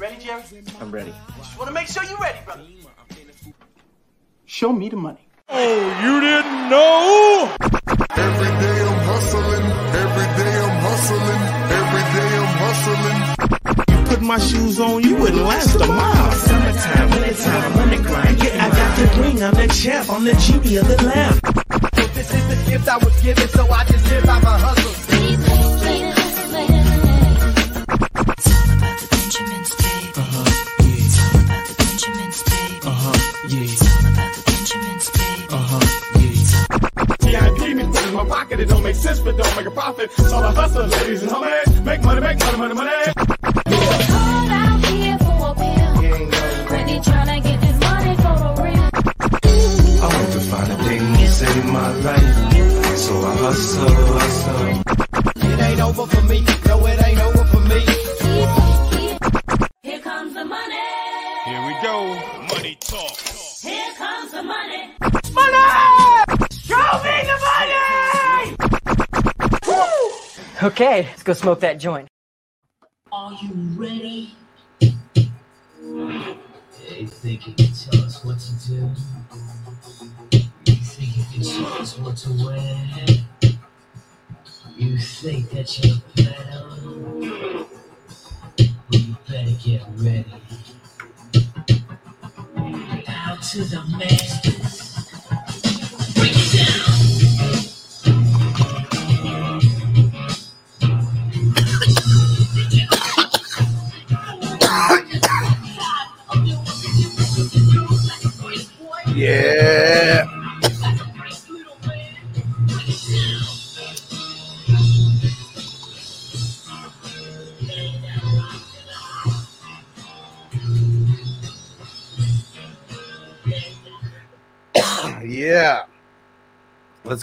ready, Jerry? I'm ready. Just want to make sure you're ready, brother. Show me the money. Oh, you didn't know? Every day I'm hustling. Every day I'm hustling. Every day I'm hustling. You put my shoes on, you wouldn't last a mile. Summertime, wintertime, on the grind. Yeah, I got the ring. I'm the champ. I'm the genie of the lamp. So this is the gift I was given, so I just live by my hustle. My pocket, it don't make sense, but don't make a profit. So I hustle, ladies and homies. Make money, money, money. Call out here for a pill. Really tryna get this money for a real. I want to find a thing to save my life, so I hustle, hustle. It ain't over for me, no, it ain't over for me. Here comes the money. Here we go, money talk. Here comes the money. Money! Show me the money! Okay, let's go smoke that joint. Are you ready? They think you can tell us what to do. You think you can tell us what to wear. You think that you're better. Well, you better get ready. Out to the masters. Break it down. Yeah. Yeah. Let's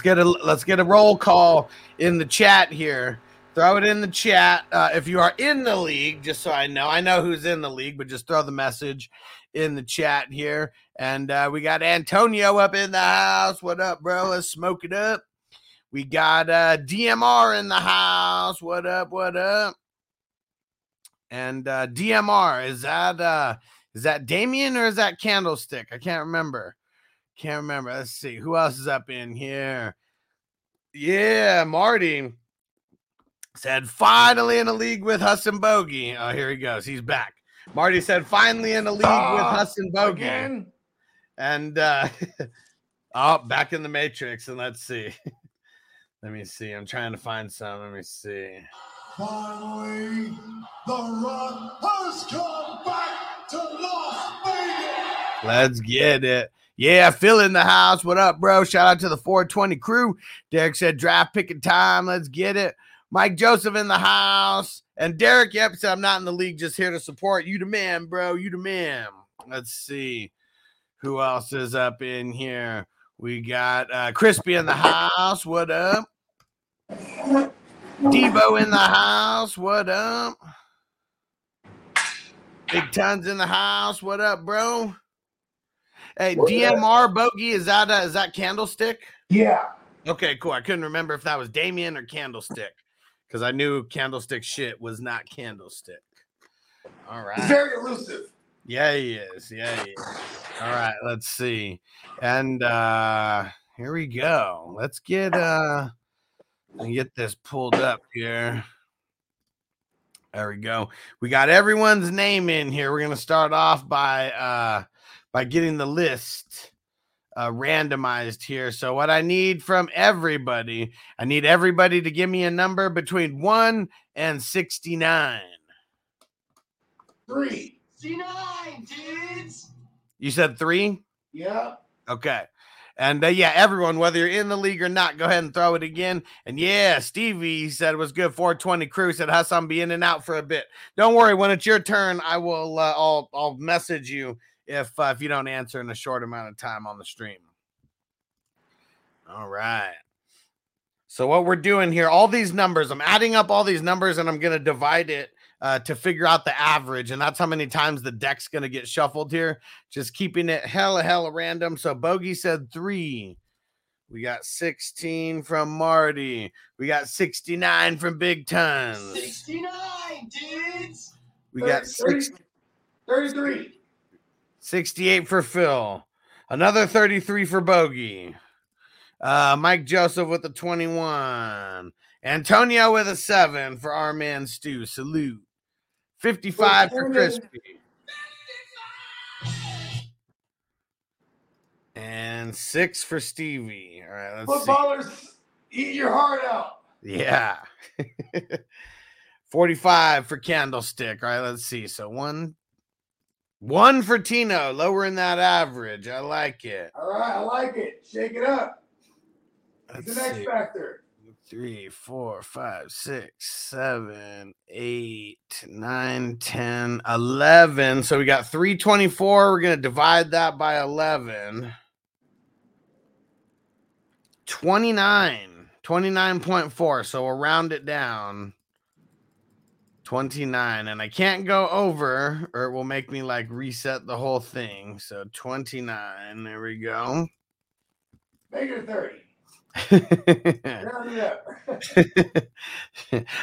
get a roll call in the chat here. Throw it in the chat if you are in the league, just so I know. I know who's in the league, but just throw the message in the chat here. And we got Antonio up in the house. What up, bro? Let's smoke it up. We got DMR in the house. What up? What up? And DMR, is that Damien or is that Candlestick? I can't remember. Let's see who else is up in here. Yeah, Marty. Said, finally in a league with Huss and Bogey. Oh, here he goes. He's back. Marty said, finally in a league with Huss and Bogey. Again? And, oh, back in the Matrix. And let's see. Let me see. I'm trying to find some. Let me see. Finally, the run has come back to Las Vegas. Let's get it. Yeah, Phil in the house. What up, bro? Shout out to the 420 crew. Derek said, draft picking time. Let's get it. Mike Joseph in the house. And Derek, yep, said, I'm not in the league, just here to support. You the man, bro. You the man. Let's see. Who else is up in here? We got Crispy in the house. What up? Debo in the house. What up? Big Tons in the house. What up, bro? Hey, DMR Bogey, is that Candlestick? Yeah. Okay, cool. I couldn't remember if that was Damien or Candlestick. Because I knew Candlestick shit was not Candlestick. All right. He's very elusive. Yeah, he is. All right, let's see. And here we go. Let's get this pulled up here. There we go. We got everyone's name in here. We're gonna start off by getting the list randomized here. So what I need from everybody, to give me a number between 1 and 69. 3. 69, dudes. You said 3? Yeah. Okay. And yeah, everyone, whether you're in the league or not, go ahead and throw it again. And yeah, Stevie said it was good. 420 crew said, Hassan, be in and out for a bit. Don't worry. When it's your turn, I will, I'll message you if you don't answer in a short amount of time on the stream. All right. So what we're doing here, all these numbers, I'm adding up all these numbers and I'm going to divide it to figure out the average. And that's how many times the deck's going to get shuffled here. Just keeping it hella random. So Bogey said 3. We got 16 from Marty. We got 69 from Big Tons. 69, dudes. We got 60. 33. 68 for Phil. Another 33 for Bogey. Mike Joseph with the 21. Antonio with a 7 for our man Stu. Salute. 55 for Crispy. And 6 for Stevie. All right, let's Footballers, see. Eat your heart out. Yeah. 45 for Candlestick. All right, let's see. So one for Tino, lowering that average. I like it. All right, I like it. Shake it up. That's the next factor. 3, 4, 5, 6, 7, 8, 9, 10, 11. So we got 324. We're going to divide that by 11. 29. 29.4. So we'll round it down. 29. And I can't go over or it will make me like reset the whole thing. So 29. There we go. Make it 30.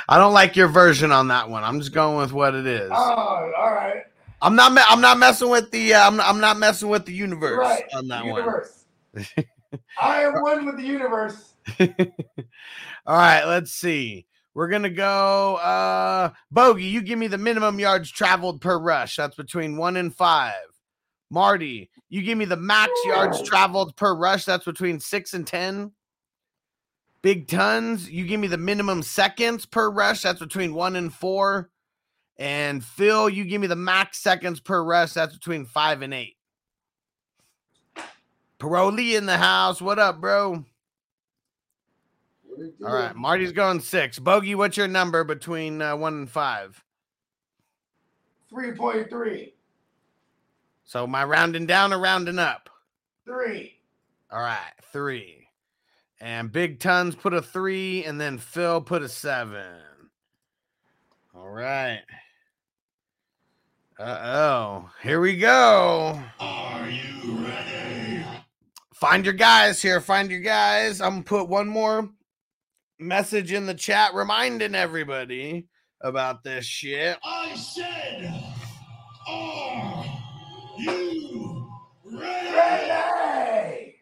I don't like your version on that one. I'm just going with what it is. Oh, all right. I'm not messing with the I'm not messing with the universe right. on that universe. One. I am one with the universe. All right, let's see. We're going to go Bogey, you give me the minimum yards traveled per rush. That's between 1 and 5. Marty, you give me the max yards traveled per rush. That's between 6 and 10. Big Tons, you give me the minimum seconds per rush. That's between 1 and 4. And Phil, you give me the max seconds per rush. That's between 5 and 8. Paroli in the house. What up, bro? All right, Marty's going 6. Bogey, what's your number between 1 and 5? 3.3. So my rounding down or rounding up? 3. All right, 3. And Big Tons put a 3, and then Phil put a 7. All right. Uh-oh. Here we go. Are you ready? Find your guys here. Find your guys. I'm going to put one more message in the chat reminding everybody about this shit. I said, you ready?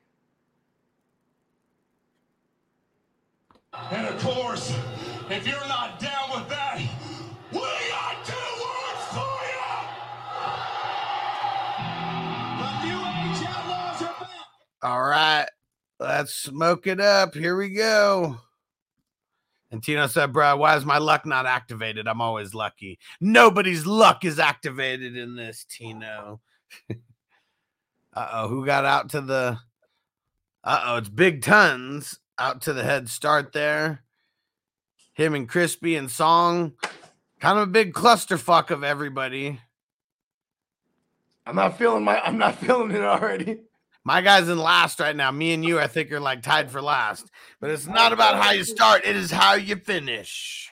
And of course, if you're not down with that, we got 2 words for you. The New Age Outlaws are back. All right, let's smoke it up. Here we go. And Tino said, bro, why is my luck not activated? I'm always lucky. Nobody's luck is activated in this, Tino. Uh-oh, who got out to the it's Big Tons out to the head start there. Him and Crispy and Song. Kind of a big clusterfuck of everybody. I'm not feeling it already. My guy's in last right now. Me and you, I think, are like tied for last. But it's not about how you start, it is how you finish.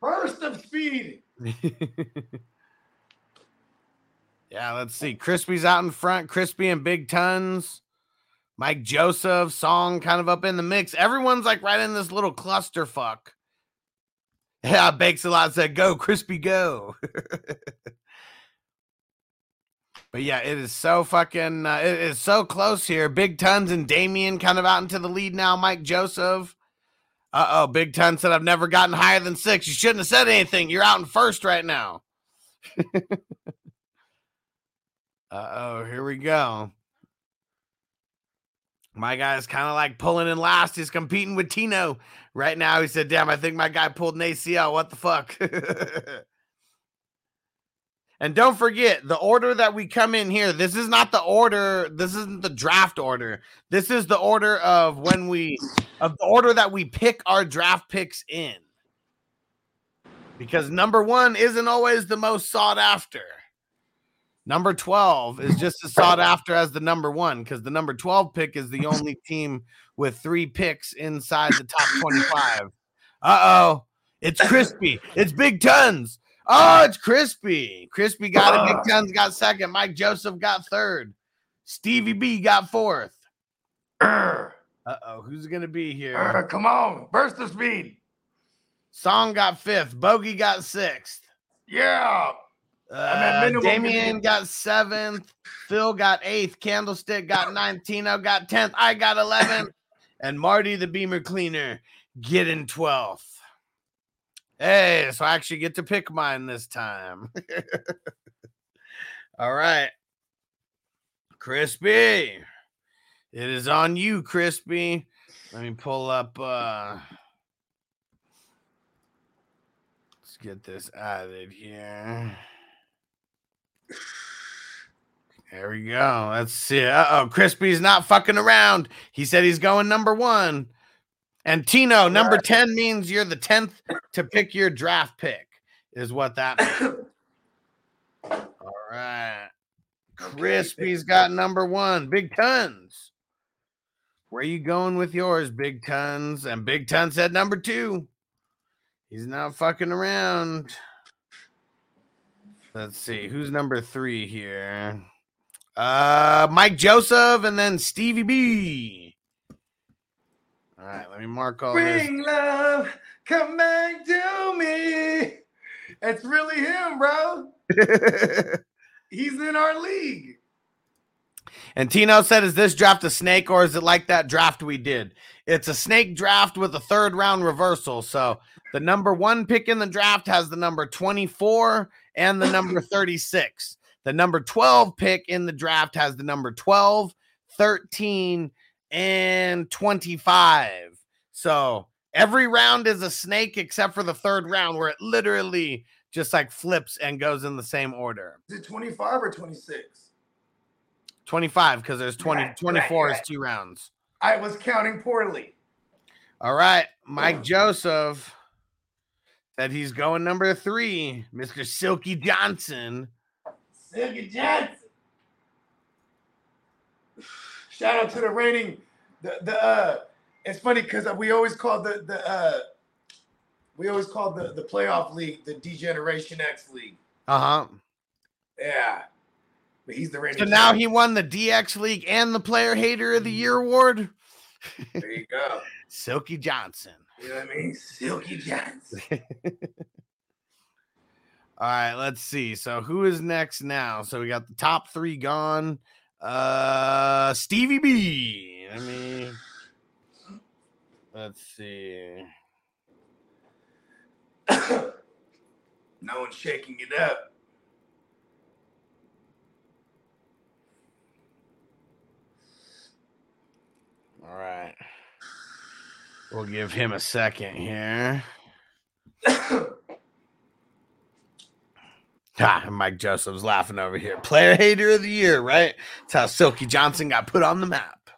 Burst of speed. Yeah, let's see. Crispy's out in front. Crispy and Big Tons. Mike Joseph, Song kind of up in the mix. Everyone's like right in this little clusterfuck. Yeah, Bakes a lot said, go, Crispy, go. But yeah, it is so fucking, it is so close here. Big Tons and Damien kind of out into the lead now. Mike Joseph. Big Tons said, I've never gotten higher than 6. You shouldn't have said anything. You're out in first right now. Here we go. My guy's kind of like pulling in last. He's competing with Tino right now. He said, damn, I think my guy pulled an ACL. What the fuck? And don't forget, the order that we come in here, this is not the order. This isn't the draft order. This is the order of the order that we pick our draft picks in. Because number 1 isn't always the most sought after. Number 12 is just as sought after as the number 1 because the number 12 pick is the only team with 3 picks inside the top 25. It's Crispy. It's Big Tons. Oh, it's Crispy. Crispy got it. Big Tons got second. Mike Joseph got third. Stevie B got fourth. Who's going to be here? Come on. Burst of speed. Song got 5th. Bogey got 6th. Yeah. Damien got 7th. Phil got 8th. Candlestick got 9th. Tino got 10th. I got 11th. And Marty the Beamer Cleaner getting 12th. Hey, so I actually get to pick mine this time. All right. Crispy. It is on you, Crispy. Let me pull up. Let's get this added here. There we go. Let's see. Uh-oh. Crispy's not fucking around. He said he's going number 1. And Tino, number 10 means you're the 10th to pick your draft pick, is what that means. All right. Crispy's got number 1. Big Tons. Where are you going with yours, Big Tons? And Big Tons said number 2. He's not fucking around. Let's see. Who's number 3 here? Mike Joseph and then Stevie B. All right, let me mark all this. Bring love, come back to me. That's really him, bro. He's in our league. And Tino said, is this draft a snake or is it like that draft we did? It's a snake draft with a third round reversal. So the number 1 pick in the draft has the number 24 and the number 36. The number 12 pick in the draft has the number 12, 13, and 25. So every round is a snake except for the third round where it literally just like flips and goes in the same order. Is it 25 or 26? 25, because there's 20. Right, 24 right. Is 2 rounds. I was counting poorly. All right. Mike Joseph said he's going number 3. Mr. Silky Johnson. Silky Johnson. Shout out to the reigning. It's funny because we always call the playoff league the D-Generation X League. Yeah, but he's the reigning. So now he won the DX League and the Player Hater of the Year award. There you go, Silky Johnson. You know what I mean, Silky Johnson. All right, let's see. So who is next now? So we got the top 3 gone. Stevie B. I mean, let's see. No one's shaking it up. All right. We'll give him a second here. Ah, Mike Joseph's laughing over here. Player Hater of the Year, right? That's how Silky Johnson got put on the map.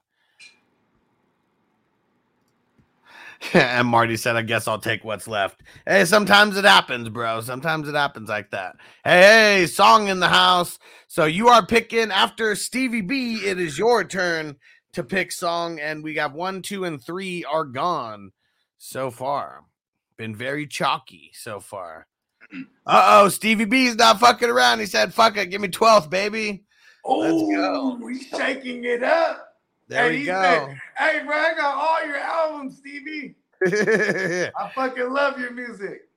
And Marty said, I guess I'll take what's left. Hey, sometimes it happens, bro. Sometimes it happens like that. Hey, Song in the house. So you are picking after Stevie B. It is your turn to pick Song. And we got 1, 2, and 3 are gone so far. Been very chalky so far. Uh-oh, Stevie B's not fucking around. He said, fuck it, give me 12th, baby. Oh, he's shaking it up. There you go. Said, hey, bro, I got all your albums, Stevie. I fucking love your music.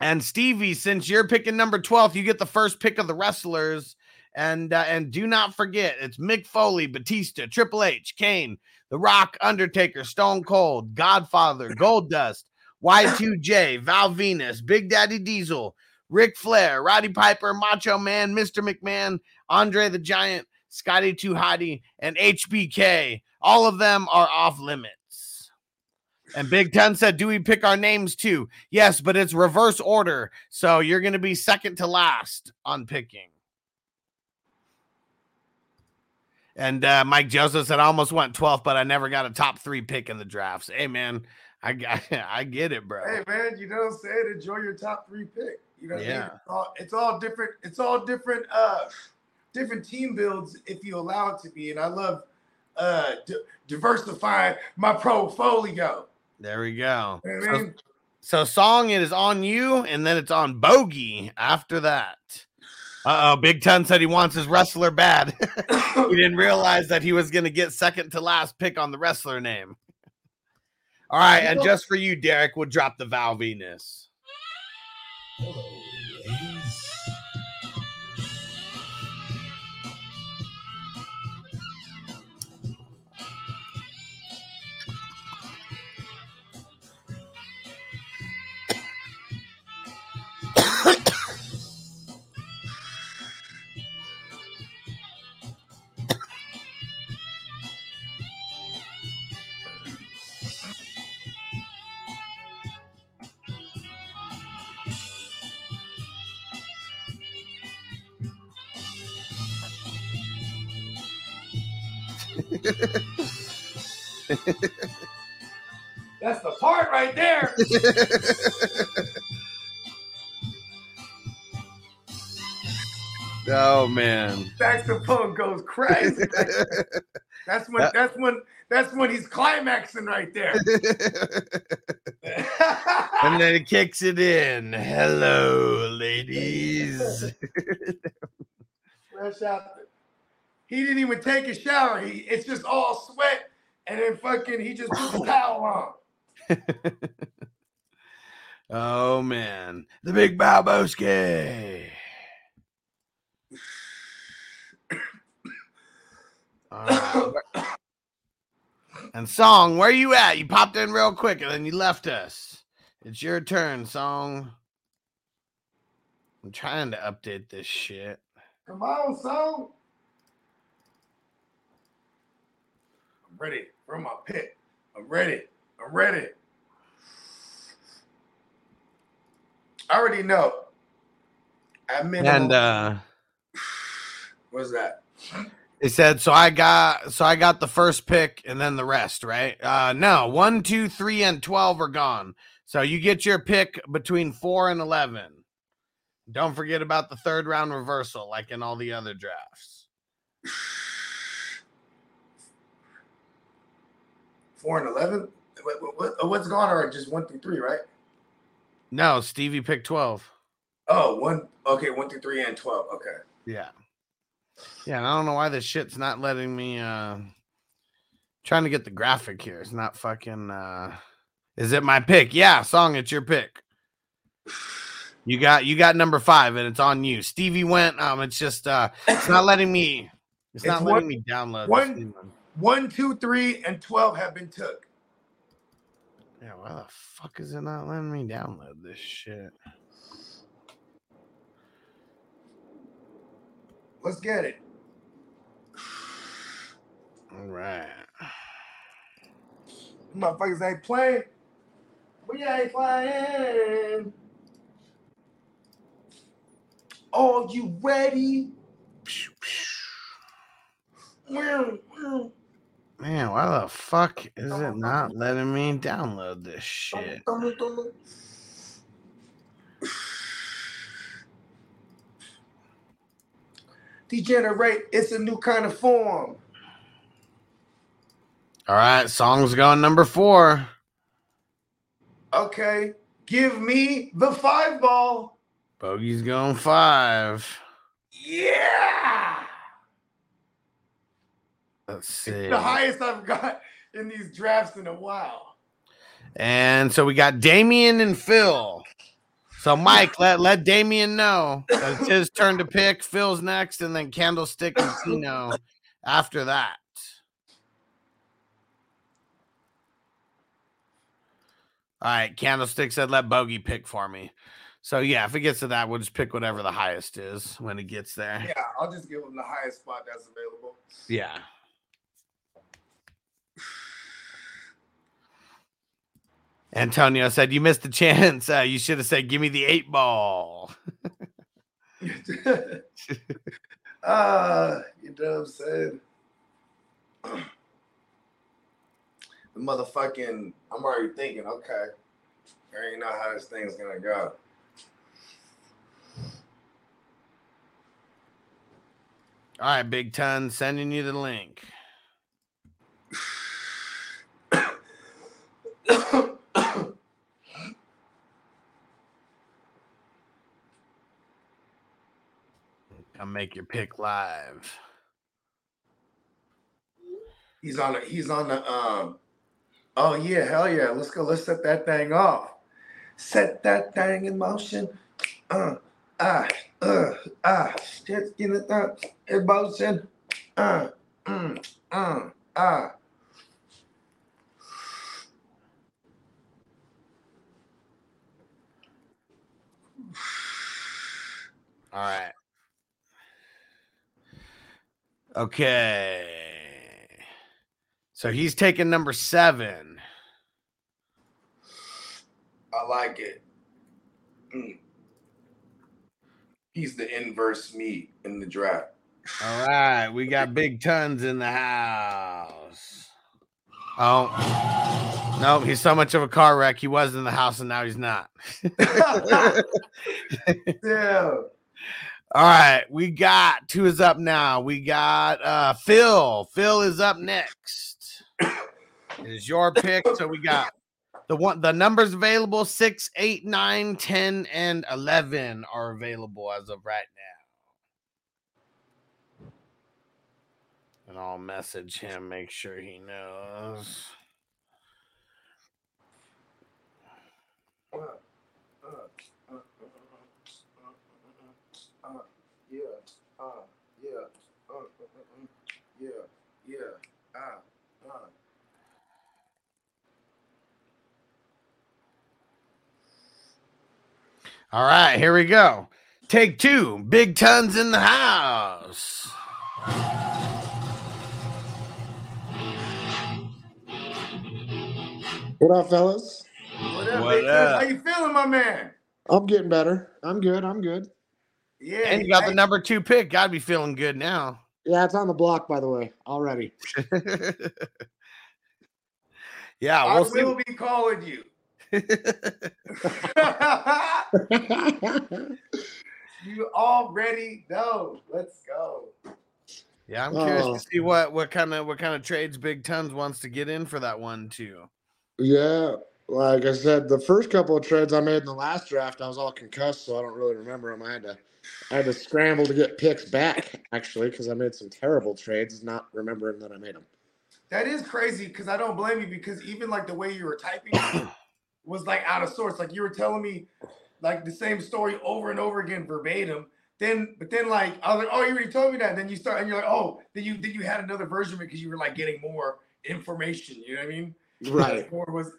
And Stevie, since you're picking number 12th, you get the first pick of the wrestlers. And do not forget, it's Mick Foley, Batista, Triple H, Kane, The Rock, Undertaker, Stone Cold, Godfather, Goldust, Y2J, Val Venus, Big Daddy Diesel, Ric Flair, Roddy Piper, Macho Man, Mr. McMahon, Andre the Giant, Scotty Too Hotty, and HBK. All of them are off limits. And Big Ten said, do we pick our names too? Yes, but it's reverse order. So you're going to be second to last on picking. And Mike Joseph said, I almost went 12th, but I never got a top 3 pick in the drafts. Hey, man. I get it, bro. Hey, man, you know what I'm saying? Enjoy your top 3 pick. You know what I mean? It's all different team builds if you allow it to be. And I love diversifying my portfolio. There we go. You know what I mean? So Song, it is on you, and then it's on Bogey after that. Uh-oh, Big Ten said he wants his wrestler bad. He didn't realize that he was going to get second to last pick on the wrestler name. All right, and just for you, Derek, we'll drop the Val Venus. Hello, ladies. That's the part right there. Oh man, Saxophone goes crazy. That's when he's climaxing right there. And then he kicks it in. Hello, ladies. Fresh out. He didn't even take a shower. It's just all sweat, and then fucking he just put the towel on. Oh man, the big Balboski. And Song, where you at? You popped in real quick and then you left us. It's your turn, Song. I'm trying to update this shit. Come on, Song. I'm ready from my pit. I'm ready. I already know. What's that? They said, so I got the first pick and then the rest, right? No, 1, 2, 3, and 12 are gone. So you get your pick between 4 and 11. Don't forget about the third round reversal, like in all the other drafts. 4 and 11? What's gone are just 1 through 3, right? No, Stevie picked 12. Oh, 1 through 3 and 12, okay. Yeah. Yeah, and I don't know why this shit's not letting me trying to get the graphic here. It's not fucking is it my pick? Yeah, Song, it's your pick. You got number 5 and it's on you. Stevie went, it's just it's not letting me me download. 1, 2, 3, and 12 have been took. Yeah, why the fuck is it not letting me download this shit? Let's get it. All right. Motherfuckers ain't playing. We ain't playing. Are you ready? Man, why the fuck is it not letting me download this shit? Degenerate, it's a new kind of form. All right, Song's going number 4. Okay, give me the 5 ball. Bogey's going 5. Yeah. Let's see. It's the highest I've got in these drafts in a while. And so we got Damien and Phil. So, Mike, let Damien know that it's his turn to pick. Phil's next, and then Candlestick and Tino after that. All right, Candlestick said let Bogey pick for me. So, yeah, if it gets to that, we'll just pick whatever the highest is when it gets there. Yeah, I'll just give him the highest spot that's available. Yeah. Antonio said, you missed the chance. You should have said, give me the 8 ball. You know what I'm saying? The motherfucking, I'm already thinking, okay. I already know how this thing's going to go. All right, Big Ton, sending you the link. Come make your pick live. He's on the oh yeah, hell yeah. Let's go. Let's set that thing off. Set that thing in motion. Just get it up in motion. All right. Okay. So he's taking number 7. I like it. He's the inverse me in the draft. All right, we got Big Tons in the house. Oh, no, he's so much of a car wreck. He was in the house and now he's not. Yeah. All right, we got two is up now. We got Phil. Phil is up next. It is your pick. So we got the numbers available 6, 8, 9, 10, and 11 are available as of right now. And I'll message him, make sure he knows. All right, here we go. Take two. Big Tons in the house. What up, fellas? What up? How you feeling, my man? I'm getting better. I'm good. Yeah. And you got the number 2 pick. Got to be feeling good now. Yeah, it's on the block, by the way, already. Yeah, we'll be calling you. You already know. Let's go. Yeah, I'm curious to see what kind of trades Big Tons wants to get in for that one too. Yeah, like I said, the first couple of trades I made in the last draft, I was all concussed, so I don't really remember them. I had to scramble to get picks back, actually, because I made some terrible trades, not remembering that I made them. That is crazy, because I don't blame you, because even, like, the way you were typing was, like, out of sorts. Like, you were telling me, like, the same story over and over again verbatim. But then, like, I was like, oh, you already told me that. And then you start, and you're like, oh, then you had another version because you were, like, getting more information, you know what I mean? Right.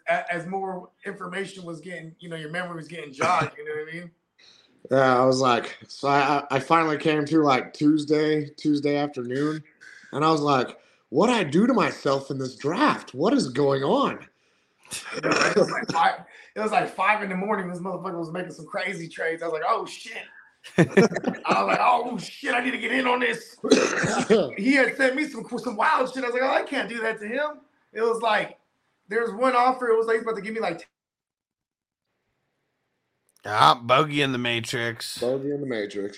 As more information was getting, you know, your memory was getting jogged. You know what I mean? Yeah, I was like, so I finally came to like Tuesday afternoon, and I was like, what I do to myself in this draft? What is going on? It was like 5 a.m. This motherfucker was making some crazy trades. I was like, oh shit. I was like, oh shit, I need to get in on this. He had sent me some wild shit. I was like, oh, I can't do that to him. It was like, there's one offer. It was like he's about to give me like. Bogey in the Matrix. All right,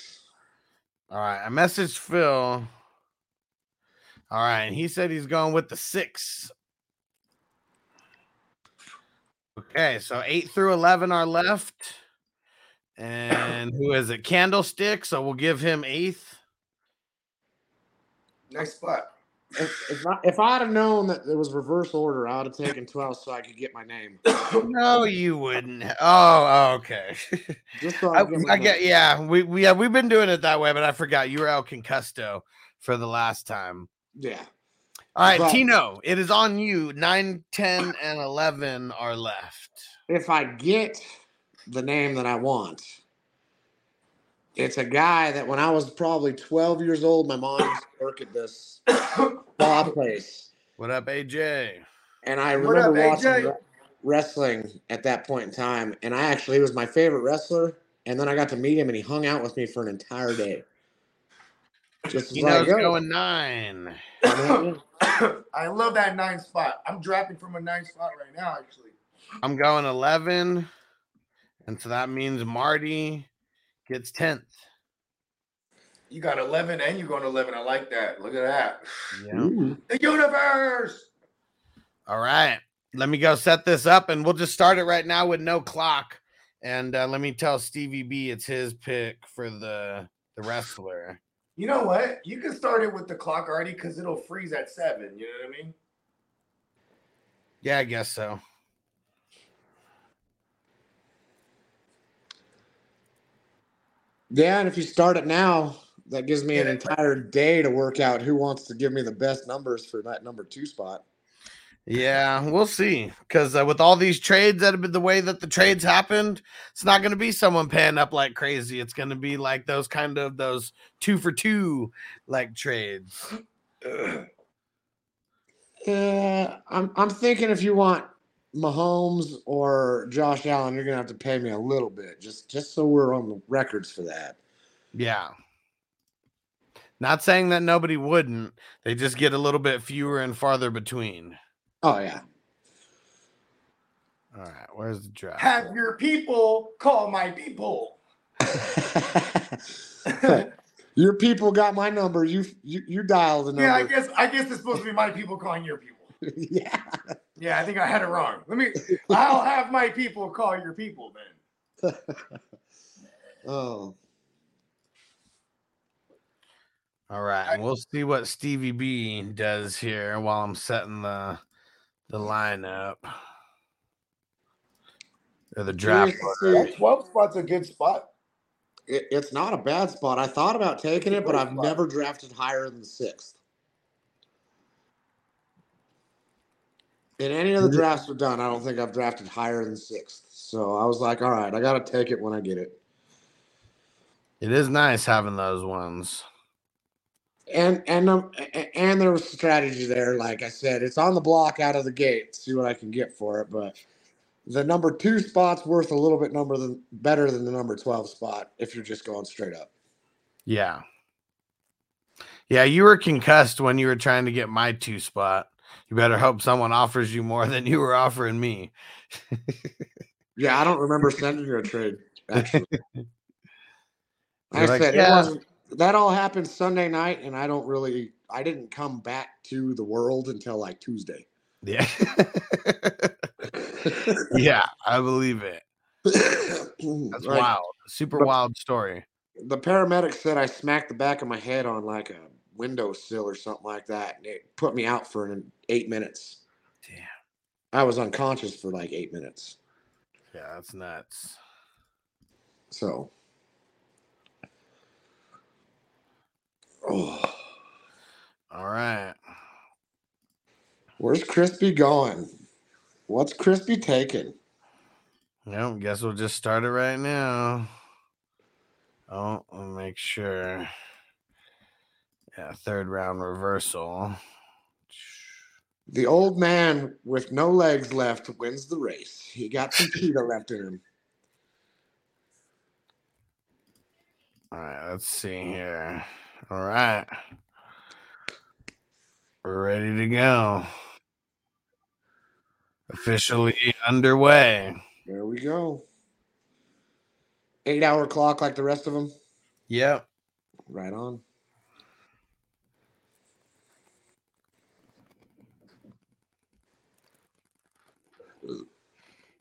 I messaged Phil. All right, and he said he's going with the 6. Okay, so 8 through 11 are left, and who is it? Candlestick. So we'll give him 8th. Nice spot. If I'd have known that it was reverse order, I would have taken 12 so I could get my name. No, you wouldn't. Oh, okay. Just so I get. Yeah, we've been doing it that way, but I forgot you were El Concusto for the last time. Yeah. All right, but, Tino, it is on you. 9, 10, and 11 are left. If I get the name that I want, it's a guy that when I was probably 12 years old, my mom used to work at this bar place. What up, AJ? And I remember watching wrestling at that point in time. And he was my favorite wrestler. And then I got to meet him, and he hung out with me for an entire day. Just as I was going 9. I love that 9 spot. I'm drafting from a 9 spot right now, actually. I'm going 11. And so that means Marty gets 10th. You got 11 and you're going 11. I like that. Look at that. Yeah. The universe. All right. Let me go set this up, and we'll just start it right now with no clock. And let me tell Stevie B it's his pick for the wrestler. You know what? You can start it with the clock already because it'll freeze at 7. You know what I mean? Yeah, I guess so. Yeah, and if you start it now, that gives me an entire day to work out who wants to give me the best numbers for that number 2 spot. Yeah, we'll see. Because with all these trades, that have been the way that the trades happened, it's not going to be someone paying up like crazy. It's going to be like those 2-for-2 like trades. Yeah, I'm thinking if you want Mahomes or Josh Allen, you're gonna have to pay me a little bit, just so we're on the records for that. Yeah, Not saying that nobody wouldn't. They just get a little bit fewer and farther between. Oh, yeah. All right, where's the draft? Have your people call my people. Your people got my number. You dial the number. Yeah, I guess it's supposed to be my people calling your people. Yeah. Yeah, I think I had it wrong. I'll have my people call your people then. Oh. All right, and we'll see what Stevie B does here while I'm setting the lineup. Or the draft. That 12 spot's a good spot. It's not a bad spot. I thought about taking it, but I've never drafted higher than 6th. In any of the drafts we've done, I don't think I've drafted higher than 6th. So I was like, all right, I got to take it when I get it. It is nice having those ones. And there was strategy there. Like I said, it's on the block out of the gate. See what I can get for it, but the number 2 spot's worth a little bit better than the number 12 spot if you're just going straight up. Yeah. Yeah, you were concussed when you were trying to get my 2 spot. You better hope someone offers you more than you were offering me. Yeah, I don't remember sending you a trade, actually. That all happened Sunday night, and I didn't come back to the world until like Tuesday. Yeah. Yeah, I believe it. That's wild. Super wild story. The paramedic said I smacked the back of my head on like a windowsill or something like that, and it put me out for 8 minutes. Damn. I was unconscious for like 8 minutes. Yeah, that's nuts. So. Oh. All right. Where's Crispy going? What's Crispy taking? No, I guess we'll just start it right now. Oh, I'll make sure. Yeah, 3rd round reversal. The old man with no legs left wins the race. He got some pita left in him. All right, let's see here. All right. We're ready to go. Officially underway. There we go. 8-hour clock like the rest of them? Yep. Right on.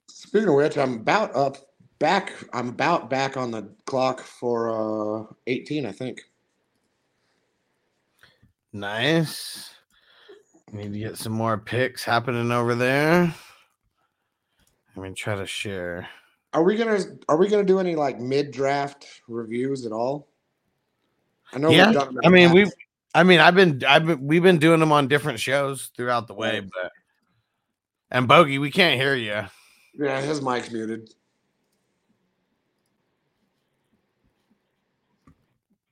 Speaking of which, I'm about back on the clock for 18, I think. Nice. Need to get some more picks happening over there. I mean, try to share. Are we gonna do any like mid-draft reviews at all? I know. Yeah. We've done them we've been doing them on different shows throughout the way, but and Bogey, we can't hear you. Yeah, his mic's muted.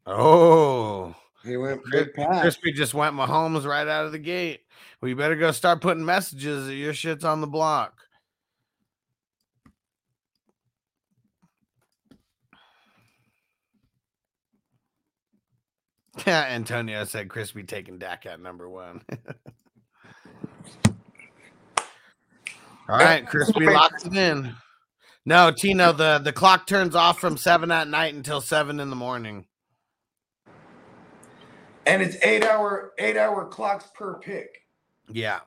Oh. He went big pass. Crispy just went Mahomes right out of the gate. Well, you better go start putting messages that your shit's on the block. Yeah, Antonio said Crispy taking Dak at number 1. All right, Crispy locks it in. No, Tino, the clock turns off from 7 at night until 7 in the morning. And it's 8-hour clocks per pick. Yeah.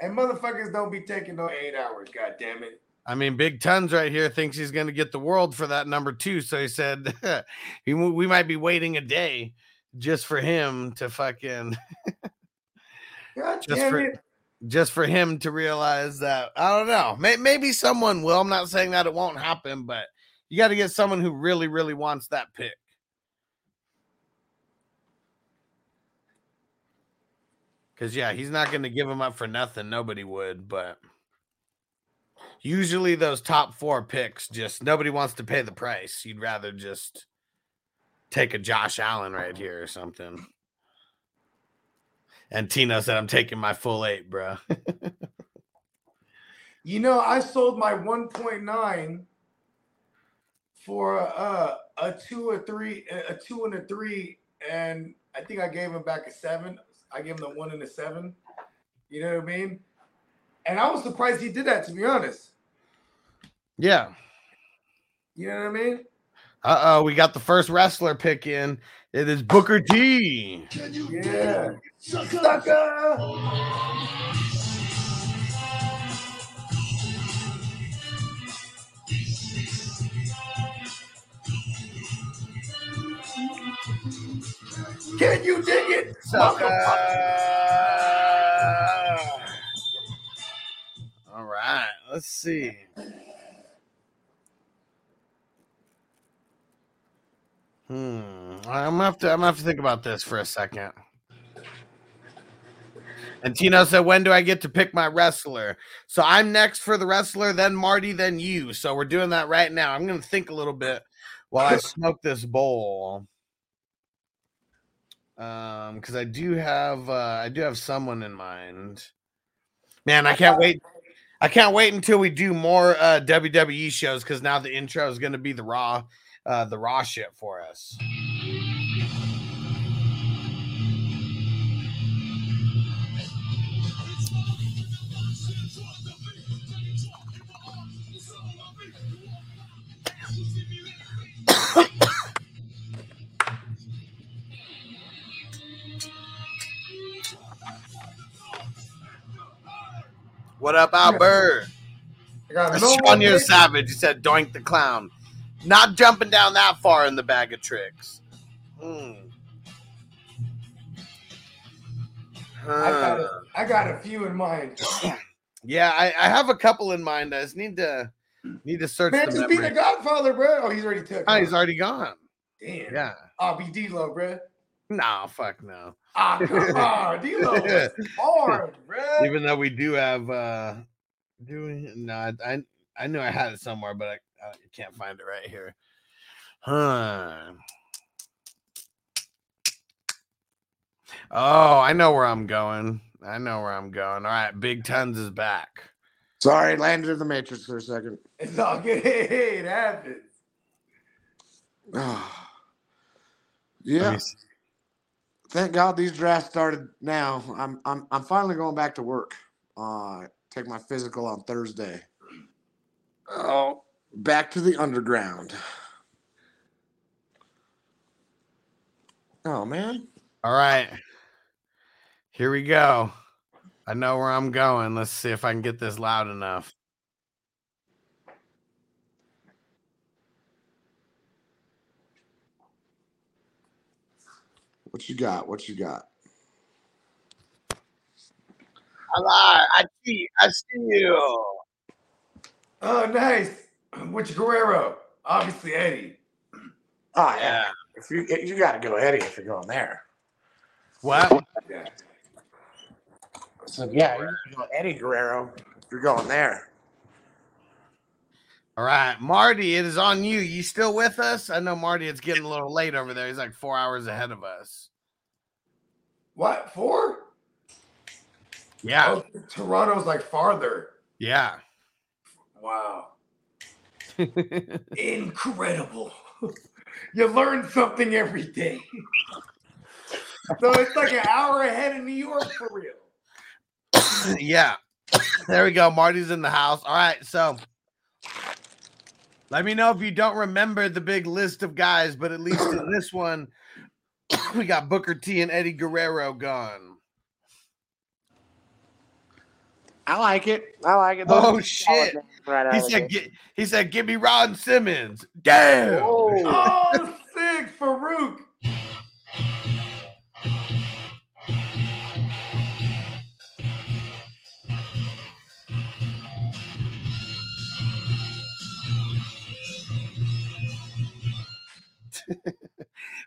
And motherfuckers don't be taking no 8 hours, god damn it. I mean, Big Tons right here thinks he's going to get the world for that number 2, so he said we might be waiting a day just for him to fucking just for him to realize that. I don't know. Maybe someone will. I'm not saying that it won't happen, but you got to get someone who really, really wants that pick. Because, yeah, he's not going to give him up for nothing. Nobody would, but usually those top 4 picks, just nobody wants to pay the price. You'd rather just take a Josh Allen right here or something. And Tino said, I'm taking my full 8, bro. You know, I sold my 1.9 for a 2 and a 3 and I think I gave him back a 7. I gave him the 1 and a 7. You know what I mean? And I was surprised he did that, to be honest. Yeah. You know what I mean? Uh-oh, we got the first wrestler pick in. It is Booker T. Can you yeah. Sucker! Can you dig it? All right, let's see. I'm gonna have to think about this for a second. And Tino said, when do I get to pick my wrestler? So I'm next for the wrestler, then Marty, then you. So we're doing that right now. I'm gonna think a little bit while I smoke this bowl. Because I do have someone in mind. Man, I can't wait until we do more WWE shows, because now the intro is gonna be the raw shit for us. What up, Albert? Sonya Savage. He said, "Doink the clown." Not jumping down that far in the bag of tricks. I got a few in mind. Yeah, I have a couple in mind. I just need to search. Man, just be the Godfather, bro. Oh, he's already took. Oh, he's already gone. Damn. Yeah. I'll be D-Lo, bro. Nah, fuck no. Ah, come on, D-Lo is hard, bro. Even though we do have I knew I had it somewhere, but I can't find it right here. Huh. Oh, I know where I'm going. All right, Big Tons is back. Sorry, landed in the Matrix for a second. It's all good. Hey, it happens. Yeah. Thank God these drafts started now. I'm finally going back to work. Take my physical on Thursday. Oh, back to the underground. Oh man. All right. Here we go. I know where I'm going. Let's see if I can get this loud enough. What you got? Hello, I see you. Oh, nice. Which Guerrero? Obviously, Eddie. Oh, yeah. If you got to go Eddie if you're going there. What? Yeah. So, yeah, you got to go Eddie Guerrero if you're going there. All right, Marty, it is on you. You still with us? I know, Marty, it's getting a little late over there. He's like 4 hours ahead of us. What, 4? Yeah. Oh, Toronto's like farther. Yeah. Wow. Incredible. You learn something every day. So it's like an hour ahead of New York for real. Yeah. There we go. Marty's in the house. All right, so let me know if you don't remember the big list of guys, but at least in this one, we got Booker T and Eddie Guerrero gone. I like it. Those oh, shit. Right he said, give me Ron Simmons. Damn. Oh, sick, Farouk.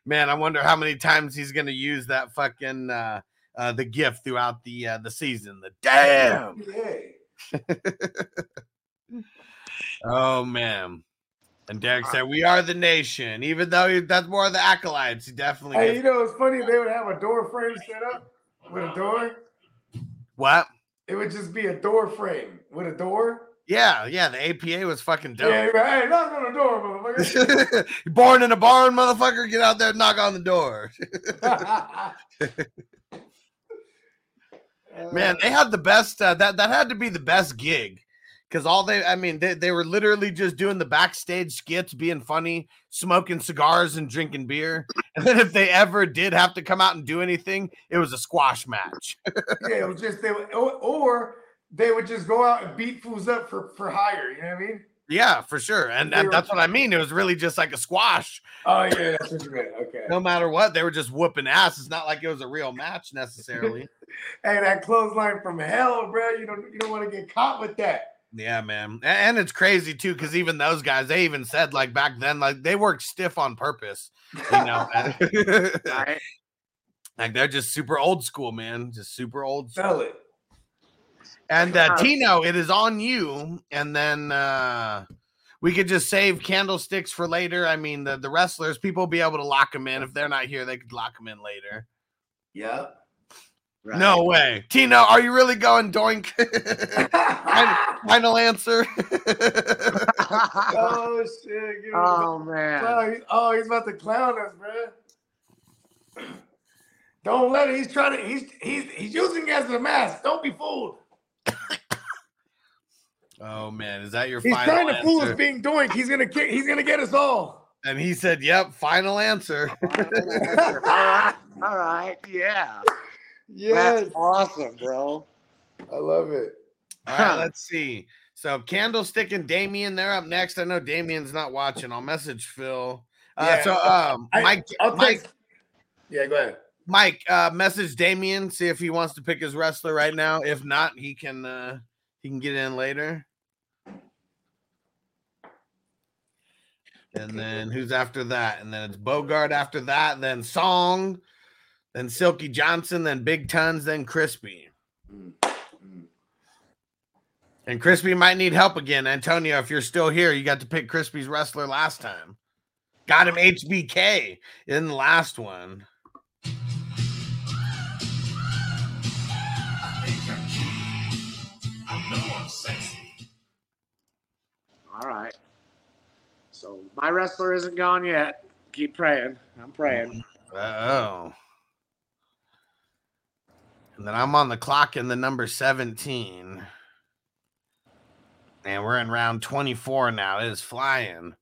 Man, I wonder how many times he's going to use that fucking the gift throughout the season. The damn. Yeah. Oh man. And Derek said, "We are the nation." Even though that's more of the acolytes, he definitely. Hey, you know, it's funny they would have a door frame set up with a door. What? It would just be a door frame with a door. Yeah, the APA was fucking dope. Yeah, hey, knock on the door, motherfucker. Born in a barn, motherfucker. Get out there and knock on the door. Man, they had the best, that had to be the best gig. Because they were literally just doing the backstage skits, being funny, smoking cigars and drinking beer. And then if they ever did have to come out and do anything, it was a squash match. Yeah, it was just, they would just go out and beat fools up for hire. You know what I mean? Yeah, for sure. And that's what I mean. It was really just like a squash. Oh, yeah, that's what you meant. Okay. No matter what, they were just whooping ass. It's not like it was a real match necessarily. Hey, that clothesline from hell, bro. You don't want to get caught with that. Yeah, man. And it's crazy, too, because even those guys, they even said, like, back then, like, they worked stiff on purpose. You know? Right. Like, they're just super old school, man. Just super old school. Sell it. And Tino, it is on you. And then we could just save candlesticks for later. I mean, the wrestlers, people will be able to lock them in. If they're not here, they could lock them in later. Yeah. Right. No way. Tino, are you really going doink? Final answer. Oh, shit. Man. Clown. Oh, he's about to clown us, bro. Don't let it. He's trying to. He's using it as a mask. Don't be fooled. Oh, man. Is that your final answer? He's trying to fool us being doink. He's gonna get us all. And he said, yep, final answer. All right. Yeah. Yes. That's awesome, bro. I love it. All right, let's see. So Candlestick and Damien, they're up next. I know Damien's not watching. I'll message Phil. Mike. Yeah, go ahead. Mike, message Damien, see if he wants to pick his wrestler right now. If not, he can get in later. And then who's after that? And then it's Bogart after that, then Song. Then Silky Johnson, then Big Tons, then Crispy. And Crispy might need help again. Antonio, if you're still here, you got to pick Crispy's wrestler last time. Got him HBK in the last one. I know I'm sexy. All right. So my wrestler isn't gone yet. Keep praying. I'm praying. Uh-oh. And then I'm on the clock in the number 17. And we're in round 24 now. It is flying.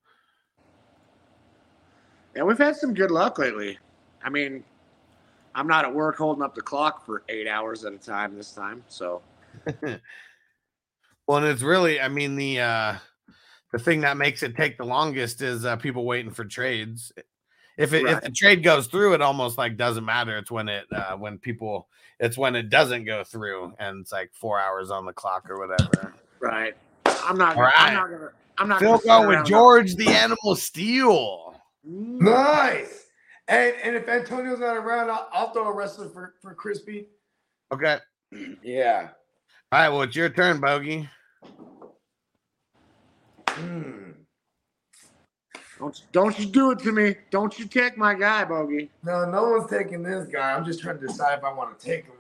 Yeah, we've had some good luck lately. I mean, I'm not at work holding up the clock for 8 hours at a time this time. So, well, and it's really, I mean, the thing that makes it take the longest is people waiting for trades. If the trade goes through, it almost like doesn't matter. It's when it doesn't go through, and it's like 4 hours on the clock or whatever. Right. I'm not gonna go with George the Animal Steel. Nice. And if Antonio's not around, I'll throw a wrestler for Crispy. Okay. Yeah. All right. Well, it's your turn, Bogey. Don't you do it to me. Don't you take my guy, Bogey. No, no one's taking this guy. I'm just trying to decide if I want to take him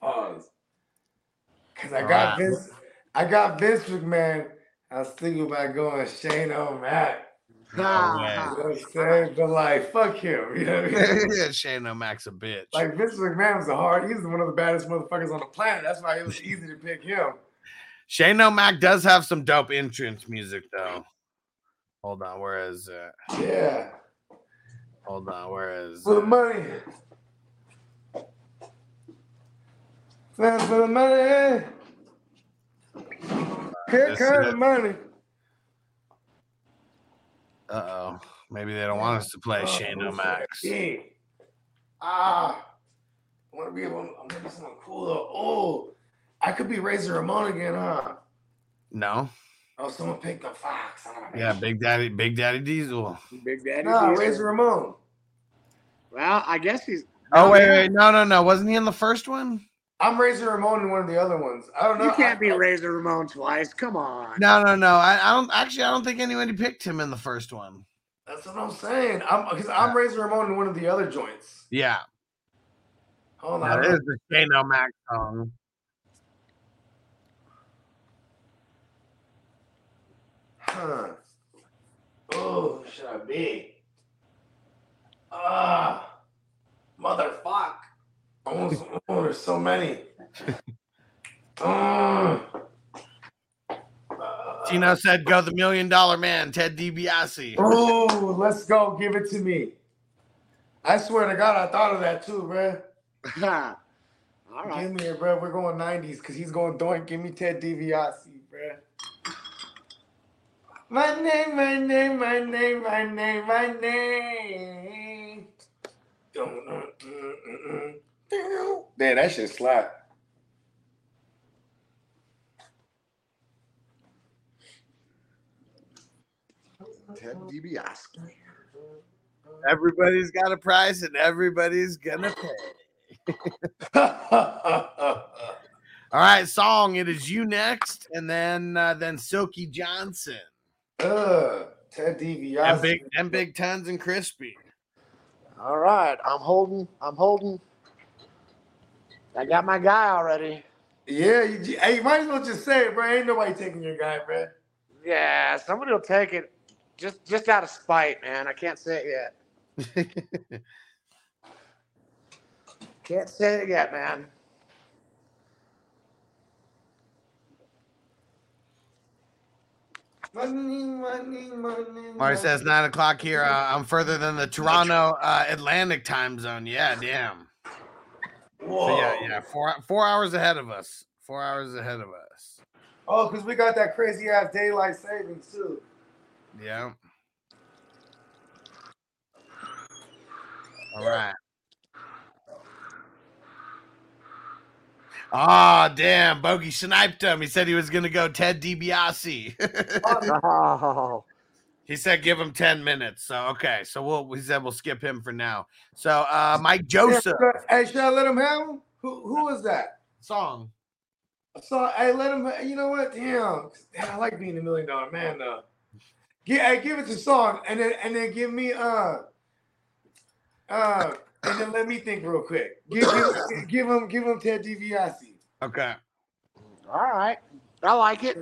or not. Because I got Vince McMahon. I was thinking about going Shane O'Mac. You know what I'm saying? But like, fuck him. You know what I mean? Yeah, Shane O'Mac's a bitch. Like, Vince McMahon was he's one of the baddest motherfuckers on the planet. That's why it was easy to pick him. Shane O'Mac does have some dope entrance music, though. Hold on, where is it? Yeah. Hold on, where is it? For the money. For the money. Here comes the money. Uh-oh. Maybe they don't want us to play Shane O'Mac. I want to be able to do something cool, though. Oh, I could be Razor Ramon again, huh? No. Oh, someone picked up Fox. Yeah, Big Daddy Diesel. Big Daddy Diesel. Razor Ramon. Well, I guess he's... Oh, wait. No. Wasn't he in the first one? I'm Razor Ramon in one of the other ones. I don't know. You can't be Razor Ramon twice. Come on. No. I don't think anybody picked him in the first one. That's what I'm saying. I'm Razor Ramon in one of the other joints. Yeah. Hold on. That is the Shane O'Mac song. Huh. Oh, should I be? Motherfuck. Oh, there's so many. Tino said, go the $1 Million Man, Ted DiBiase. Oh, let's go. Give it to me. I swear to God, I thought of that too, bro. All right. Give me it, bro. We're going 90s because he's going doink. Give me Ted DiBiase, bro. My name, my name, my name, my name, my name. Damn, that shit slap. Ted DiBiase. Everybody's got a price and everybody's gonna pay. All right, song. It is you next, and then Silky Johnson. Ted DiBiase. And big tons and crispy. All right, I'm holding. I got my guy already. Yeah, you might as well just say it, bro. Ain't nobody taking your guy, bro. Yeah, somebody will take it. Just out of spite, man. I can't say it yet. Can't say it yet, man. Money. Marty says 9 o'clock here. I'm further than the Toronto Atlantic time zone. Yeah, damn. Whoa. So yeah. Four hours ahead of us. 4 hours ahead of us. Oh, because we got that crazy ass daylight savings too. Yeah. All right. Ah, oh, damn. Bogey sniped him. He said he was going to go Ted DiBiase. Oh, no. He said give him 10 minutes. So, okay. So, he said we'll skip him for now. So, Mike Joseph. Hey, should I let him have him? Who was that? Song. So, I let him. You know what? Damn, I like being $1 Million Man, though. Yeah, I give it to Song, and then give me and then let me think real quick. Give him Ted DiBiase. Okay. All right. I like it.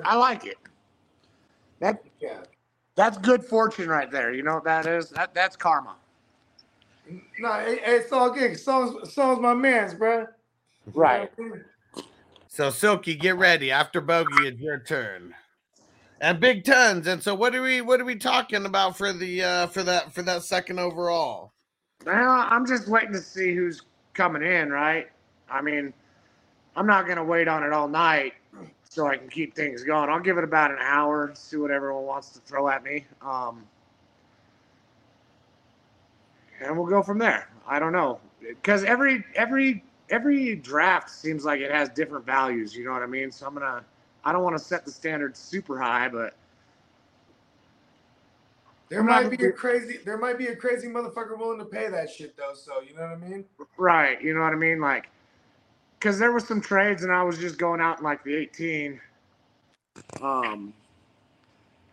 That's good fortune right there. You know what that is? That's karma. No, it's all good. Song's my man's, bro. Right. So Silky, get ready. After Bogey, it's your turn. And big tons. And so what are we talking about for that second overall? Well, I'm just waiting to see who's coming in, right? I mean, I'm not gonna wait on it all night so I can keep things going. I'll give it about an hour, see what everyone wants to throw at me. And we'll go from there. I don't know. Because every draft seems like it has different values, you know what I mean? So I don't want to set the standard super high, but there might be a crazy motherfucker willing to pay that shit though. So you know what I mean? Right. You know what I mean? Like, cause there were some trades and I was just going out in like the 18. And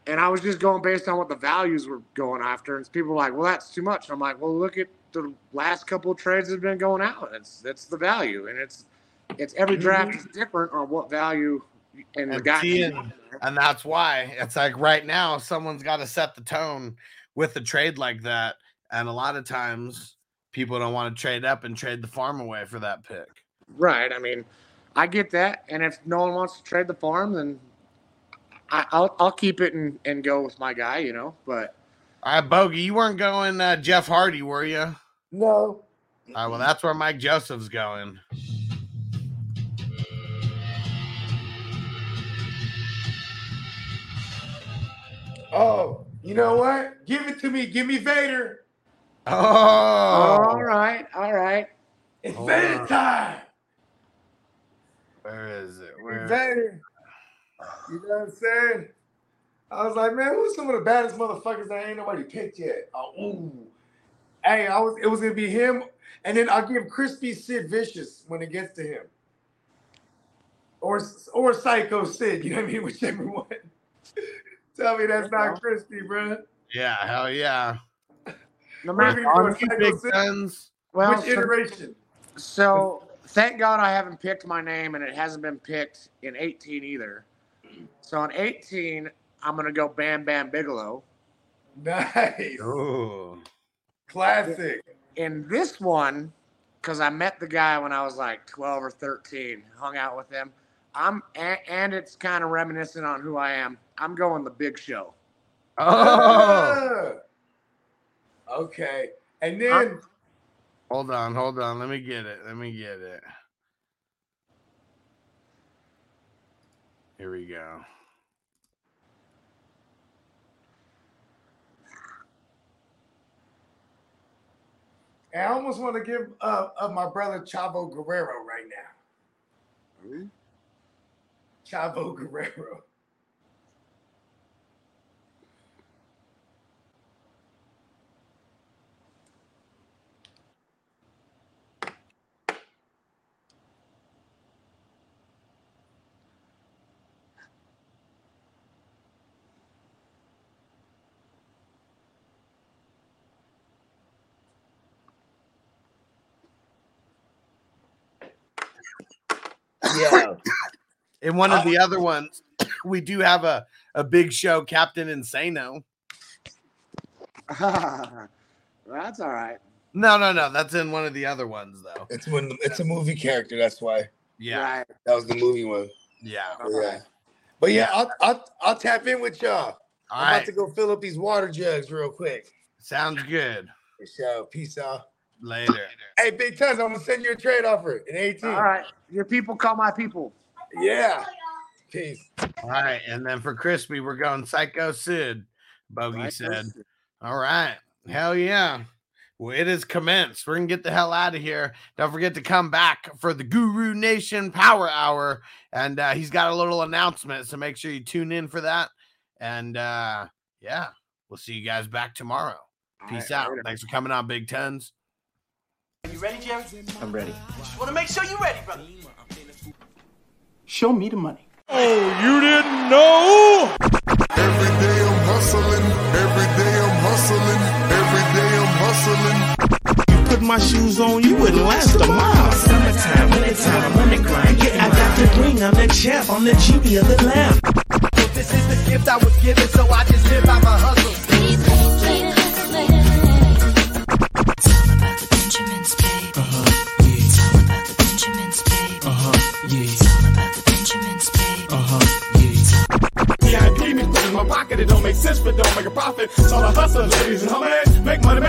I was just going based on what the values were going after. And people were like, well, that's too much. And I'm like, well, look at the last couple of trades that have been going out. That's the value. And it's every draft is different on what value. And that's why it's like right now someone's got to set the tone with a trade like that, and a lot of times people don't want to trade up and trade the farm away for that pick. Right. I mean, I get that, and if no one wants to trade the farm, then I'll keep it and go with my guy, you know. But all right, Bogey, you weren't going Jeff Hardy, were you? No. All right, well, that's where Mike Joseph's going. Oh, you know what? Give it to me. Give me Vader. Oh. All right. It's Vader time. Where is it? Vader. You know what I'm saying? I was like, man, who's some of the baddest motherfuckers that ain't nobody picked yet? Oh, ooh. Hey, it was going to be him, and then I'll give Crispy Sid Vicious when it gets to him. Or Psycho Sid, you know what I mean? Whichever one. Tell me that's not crispy, bro. Yeah, hell yeah. Which iteration? So thank God I haven't picked my name, and it hasn't been picked in 18 either. So in 18, I'm going to go Bam Bam Bigelow. Nice. Ooh. Classic. In this one, because I met the guy when I was like 12 or 13, hung out with him. And it's kind of reminiscent on who I am. I'm going the Big Show. Oh. Okay. And then. Hold on. Let me get it. Here we go. I almost want to give my brother Chavo Guerrero right now. Really? Chavo Guerrero. Yeah. In one of the other ones, we do have a Big Show Captain Insano. That's all right. No. That's in one of the other ones, though. It's a movie character. That's why. Yeah. Right. That was the movie one. Yeah. Yeah. But yeah, I'll tap in with y'all. I'm about to go fill up these water jugs real quick. Sounds good. So peace out. Later. Hey, Big Tons, I'm going to send you a trade offer in 18. All right. Your people call my people. Yeah. Peace. All right. And then for Crispy, we're going Psycho Sid, Bogey said. All right. Hell yeah. Well, it is commenced. We're going to get the hell out of here. Don't forget to come back for the Guru Nation Power Hour. And he's got a little announcement, so make sure you tune in for that. And, yeah, we'll see you guys back tomorrow. Peace out. Later. Thanks for coming on, Big Tons. Are you ready, Jerry? I'm ready. Just want to make sure you're ready, brother. Show me the money. Oh, you didn't know? Every day I'm hustling. You put my shoes on, you wouldn't last a mile. Summertime, wintertime, I'm on the grind. Yeah, I got the ring, I'm the champ, I'm the genie of the lamp. This is the gift I was given, so I just live by my hustle. My pocket, it don't make sense, but don't make a profit. So I hustle, ladies and homies, make money. All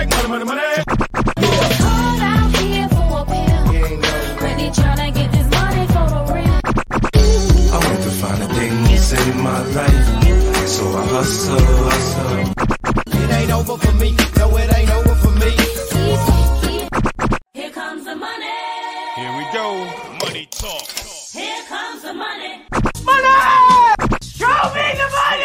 out here for a bill. Really tryna get this money for a real. I want to find a thing to save my life, so I hustle. It ain't over for me, no, it ain't over for me. Here comes the money. Here we go, money talk. Here comes the money. Money! Show me the money!